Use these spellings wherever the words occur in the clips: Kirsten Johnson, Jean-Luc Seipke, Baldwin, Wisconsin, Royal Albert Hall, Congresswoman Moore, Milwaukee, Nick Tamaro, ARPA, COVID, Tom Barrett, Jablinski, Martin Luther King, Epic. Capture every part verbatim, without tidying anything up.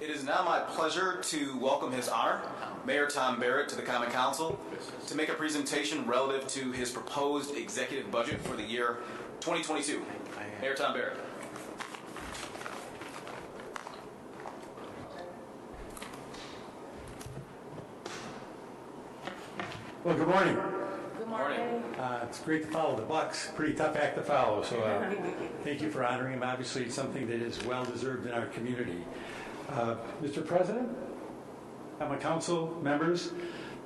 It is now my pleasure to welcome His Honor, Mayor Tom Barrett, to the Common Council to make a presentation relative to his proposed executive budget for the year twenty twenty-two. Mayor Tom Barrett. Well, good morning. Good morning. Uh, it's great to follow the Bucks. Pretty tough act to follow, so uh, thank you for honoring him. Obviously, it's something that is well-deserved in our community. Uh, Mister President, my council members,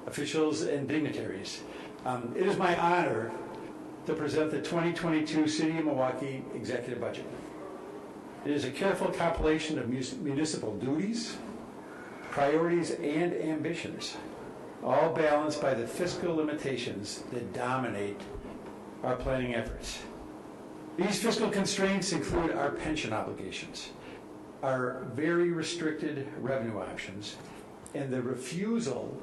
officials, and dignitaries, um, it is my honor to present the twenty twenty-two City of Milwaukee Executive Budget. It is a careful compilation of municipal duties, priorities, and ambitions, all balanced by the fiscal limitations that dominate our planning efforts. These fiscal constraints include our pension obligations, our very restricted revenue options, and the refusal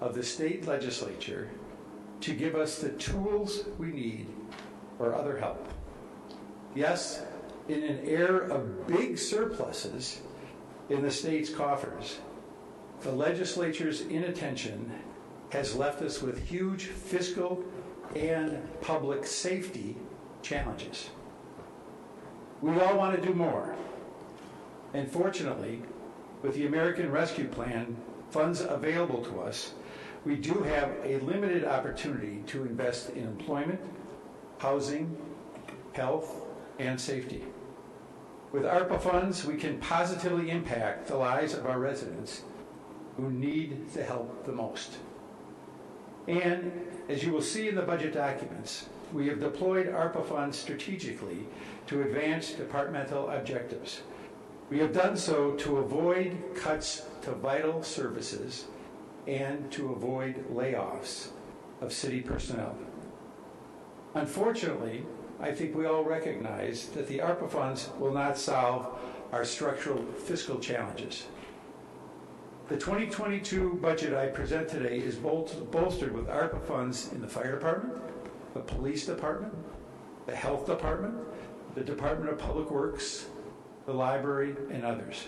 of the state legislature to give us the tools we need or other help. Yes, in an era of big surpluses in the state's coffers, the legislature's inattention has left us with huge fiscal and public safety challenges. We all want to do more. And fortunately, with the American Rescue Plan funds available to us, we do have a limited opportunity to invest in employment, housing, health, and safety. With ARPA funds, we can positively impact the lives of our residents who need the help the most. And as you will see in the budget documents, we have deployed ARPA funds strategically to advance departmental objectives. We have done so to avoid cuts to vital services and to avoid layoffs of city personnel. Unfortunately, I think we all recognize that the ARPA funds will not solve our structural fiscal challenges. The twenty twenty-two budget I present today is bolstered with ARPA funds in the fire department, the police department, the health department, the Department of Public Works, the library, and others.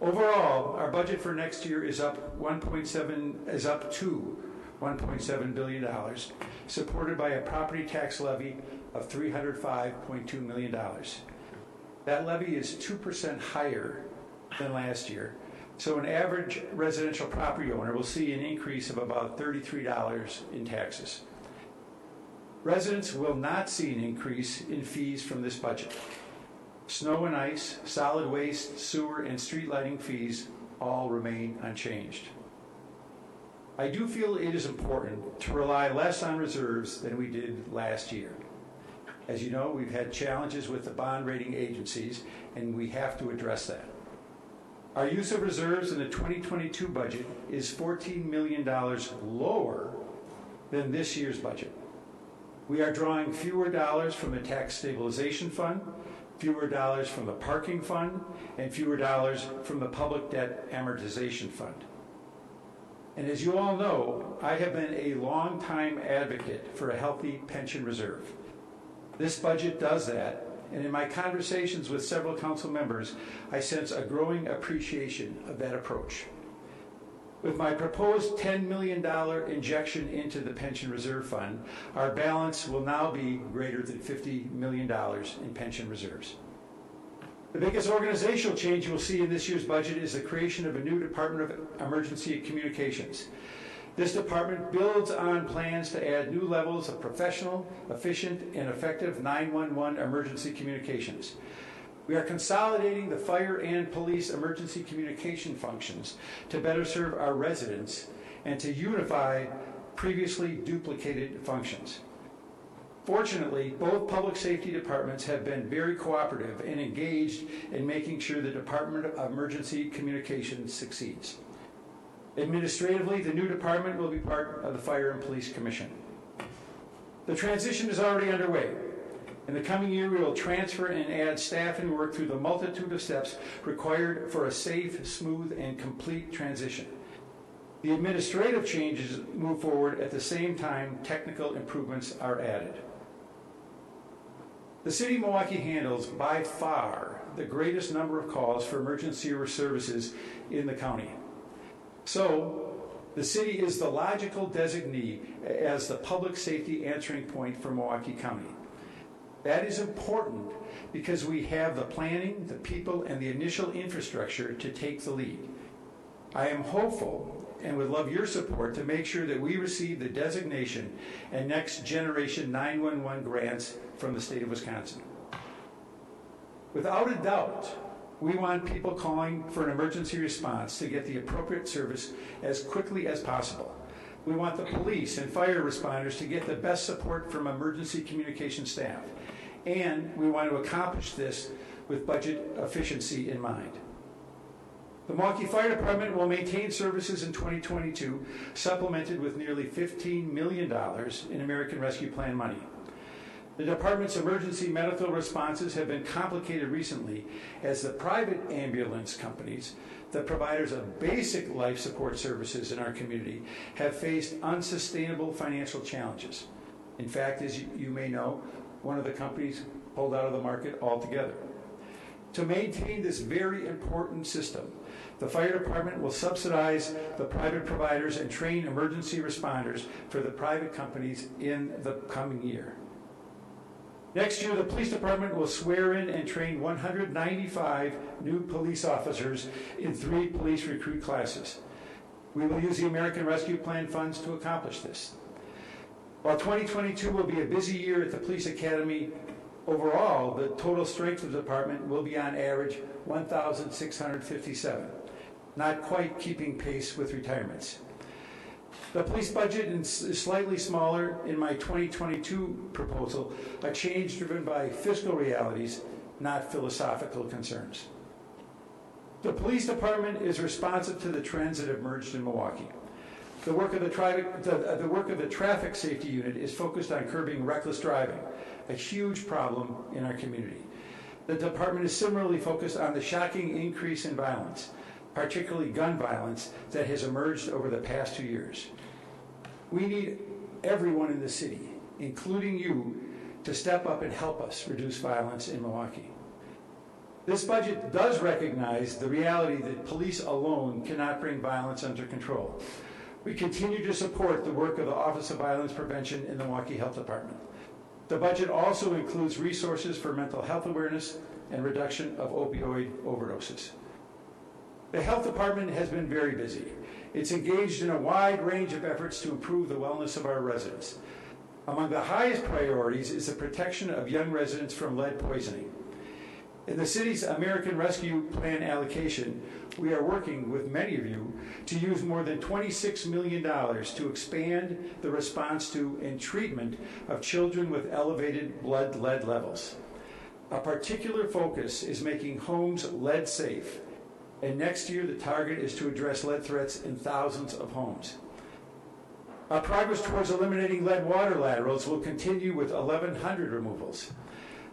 Overall, our budget for next year is up one point seven is up to one point seven billion dollars, supported by a property tax levy of three hundred five point two million dollars. That levy is two percent higher than last year, so an average residential property owner will see an increase of about thirty-three dollars in taxes. Residents will not see an increase in fees from this budget. Snow and ice, solid waste, sewer, and street lighting fees all remain unchanged. I do feel it is important to rely less on reserves than we did last year. As you know, we've had challenges with the bond rating agencies, and we have to address that. Our use of reserves in the twenty twenty-two budget is fourteen million dollars lower than this year's budget. We are drawing fewer dollars from the Tax Stabilization Fund, fewer dollars from the parking fund, and fewer dollars from the public debt amortization fund. And as you all know, I have been a long-time advocate for a healthy pension reserve. This budget does that, and in my conversations with several council members, I sense a growing appreciation of that approach. With my proposed ten million dollars injection into the Pension Reserve Fund, our balance will now be greater than fifty million dollars in pension reserves. The biggest organizational change you will see in this year's budget is the creation of a new Department of Emergency Communications. This department builds on plans to add new levels of professional, efficient, and effective nine one one emergency communications. We are consolidating the fire and police emergency communication functions to better serve our residents and to unify previously duplicated functions. Fortunately, both public safety departments have been very cooperative and engaged in making sure the Department of Emergency Communications succeeds. Administratively, the new department will be part of the Fire and Police Commission. The transition is already underway. In the coming year, we will transfer and add staff and work through the multitude of steps required for a safe, smooth, and complete transition. The administrative changes move forward at the same time technical improvements are added. The City of Milwaukee handles by far the greatest number of calls for emergency services in the county. So the city is the logical designee as the public safety answering point for Milwaukee County. That is important because we have the planning, the people, and the initial infrastructure to take the lead. I am hopeful and would love your support to make sure that we receive the designation and next generation nine one one grants from the state of Wisconsin. Without a doubt, we want people calling for an emergency response to get the appropriate service as quickly as possible. We want the police and fire responders to get the best support from emergency communication staff. And we want to accomplish this with budget efficiency in mind. The Milwaukee Fire Department will maintain services in twenty twenty-two, supplemented with nearly fifteen million dollars in American Rescue Plan money. The department's emergency medical responses have been complicated recently as the private ambulance companies, the providers of basic life support services in our community, have faced unsustainable financial challenges. In fact, as you may know, one of the companies pulled out of the market altogether. To maintain this very important system, the fire department will subsidize the private providers and train emergency responders for the private companies in the coming year. Next year, the police department will swear in and train one hundred ninety-five new police officers in three police recruit classes. We will use the American Rescue Plan funds to accomplish this. While twenty twenty-two will be a busy year at the police academy, overall, the total strength of the department will be on average one thousand six hundred fifty-seven, not quite keeping pace with retirements. The police budget is slightly smaller in my twenty twenty-two proposal, a change driven by fiscal realities, not philosophical concerns. The police department is responsive to the trends that have emerged in Milwaukee. The work of the, tri the, the work of the traffic safety unit is focused on curbing reckless driving, a huge problem in our community. The department is similarly focused on the shocking increase in violence, particularly gun violence, that has emerged over the past two years. We need everyone in the city, including you, to step up and help us reduce violence in Milwaukee. This budget does recognize the reality that police alone cannot bring violence under control. We continue to support the work of the Office of Violence Prevention in the Milwaukee Health Department. The budget also includes resources for mental health awareness and reduction of opioid overdoses. The health department has been very busy. It's engaged in a wide range of efforts to improve the wellness of our residents. Among the highest priorities is the protection of young residents from lead poisoning. In the city's American Rescue Plan allocation, we are working with many of you to use more than twenty-six million dollars to expand the response to and treatment of children with elevated blood lead levels. A particular focus is making homes lead safe. And next year, the target is to address lead threats in thousands of homes. Our progress towards eliminating lead water laterals will continue with eleven hundred removals.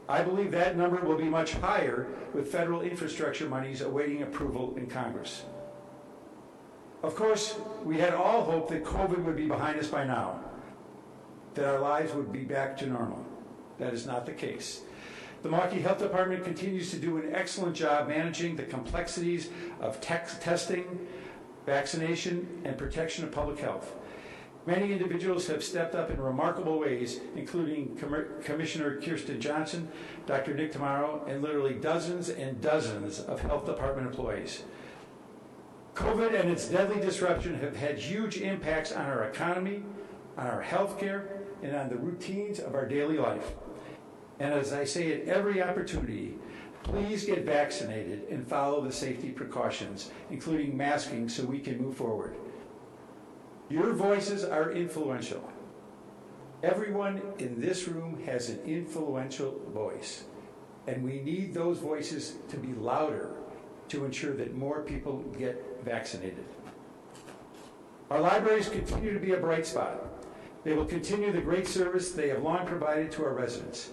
I believe that number will be much higher with federal infrastructure monies awaiting approval in Congress. Of course, we had all hoped that COVID would be behind us by now, that our lives would be back to normal. That is not the case. The Milwaukee Health Department continues to do an excellent job managing the complexities of testing, vaccination, and protection of public health. Many individuals have stepped up in remarkable ways, including Com- Commissioner Kirsten Johnson, Doctor Nick Tamaro, and literally dozens and dozens of health department employees. COVID and its deadly disruption have had huge impacts on our economy, on our health care, and on the routines of our daily life. And as I say at every opportunity, please get vaccinated and follow the safety precautions, including masking, so we can move forward. Your voices are influential. Everyone in this room has an influential voice, and we need those voices to be louder to ensure that more people get vaccinated. Our libraries continue to be a bright spot. They will continue the great service they have long provided to our residents.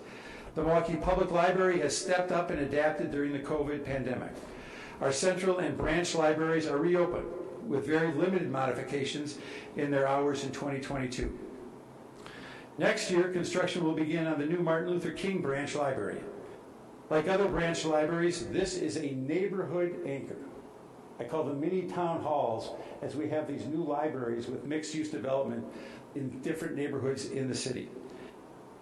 The Milwaukee Public Library has stepped up and adapted during the COVID pandemic. Our central and branch libraries are reopened with very limited modifications in their hours in twenty twenty-two. Next year, construction will begin on the new Martin Luther King branch library. Like other branch libraries, this is a neighborhood anchor. I call them mini town halls, as we have these new libraries with mixed-use development in different neighborhoods in the city.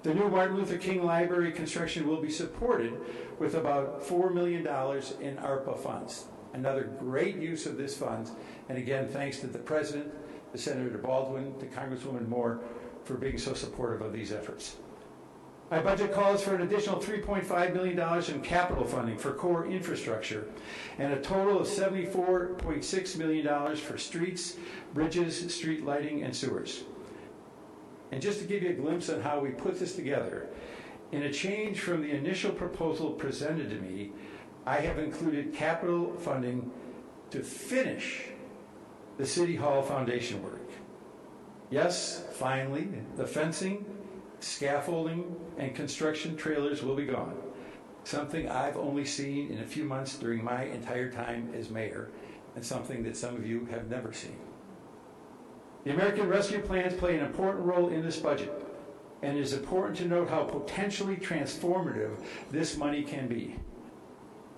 The new Martin Luther King Library construction will be supported with about four million dollars in ARPA funds. Another great use of this funds, and again, thanks to the President, to Senator Baldwin, to Congresswoman Moore, for being so supportive of these efforts. My budget calls for an additional three point five million dollars in capital funding for core infrastructure and a total of seventy-four point six million dollars for streets, bridges, street lighting, and sewers. And just to give you a glimpse on how we put this together, in a change from the initial proposal presented to me, I have included capital funding to finish the City Hall foundation work. Yes, finally, the fencing, scaffolding, and construction trailers will be gone, something I've only seen in a few months during my entire time as mayor, and something that some of you have never seen. The American Rescue Plans play an important role in this budget, and it is important to note how potentially transformative this money can be.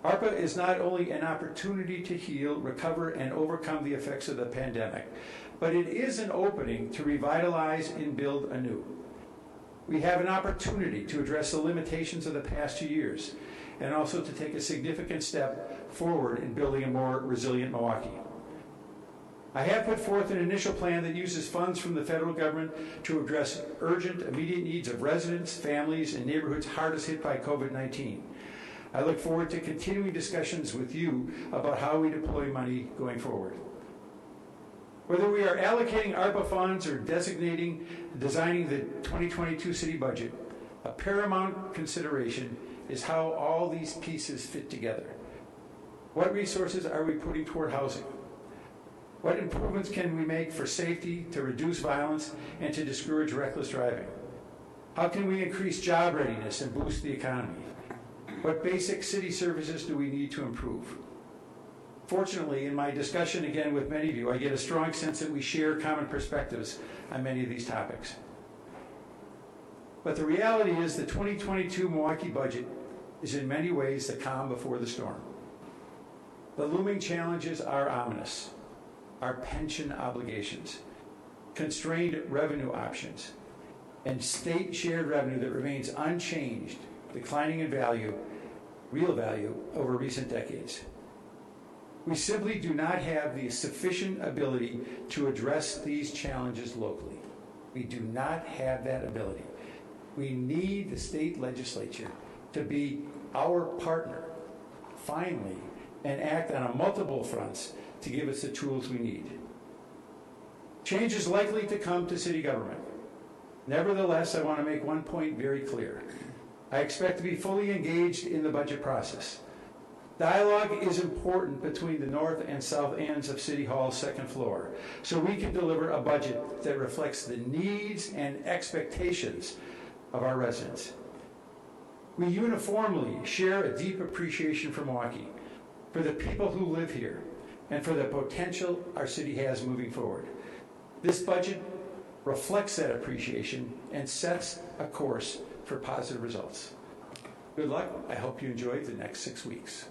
ARPA is not only an opportunity to heal, recover, and overcome the effects of the pandemic, but it is an opening to revitalize and build anew. We have an opportunity to address the limitations of the past two years and also to take a significant step forward in building a more resilient Milwaukee. I have put forth an initial plan that uses funds from the federal government to address urgent, immediate needs of residents, families, and neighborhoods hardest hit by COVID nineteen. I look forward to continuing discussions with you about how we deploy money going forward. Whether we are allocating ARPA funds or designating, designing the twenty twenty-two city budget, a paramount consideration is how all these pieces fit together. What resources are we putting toward housing? What improvements can we make for safety, to reduce violence, and to discourage reckless driving? How can we increase job readiness and boost the economy? What basic city services do we need to improve? Fortunately, in my discussion again with many of you, I get a strong sense that we share common perspectives on many of these topics. But the reality is the twenty twenty-two Milwaukee budget is in many ways the calm before the storm. The looming challenges are ominous. Our pension obligations, constrained revenue options, and state shared revenue that remains unchanged, declining in value, real value, over recent decades. We simply do not have the sufficient ability to address these challenges locally. We do not have that ability. We need the state legislature to be our partner, finally, and act on multiple fronts to give us the tools we need. Change is likely to come to city government. Nevertheless, I want to make one point very clear. I expect to be fully engaged in the budget process. Dialogue is important between the north and south ends of City Hall's second floor, so we can deliver a budget that reflects the needs and expectations of our residents. We uniformly share a deep appreciation for Milwaukee, for the people who live here, and for the potential our city has moving forward. This budget reflects that appreciation and sets a course for positive results. Good luck. I hope you enjoy the next six weeks.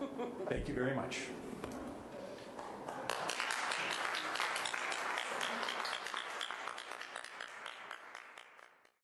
Thank you very much.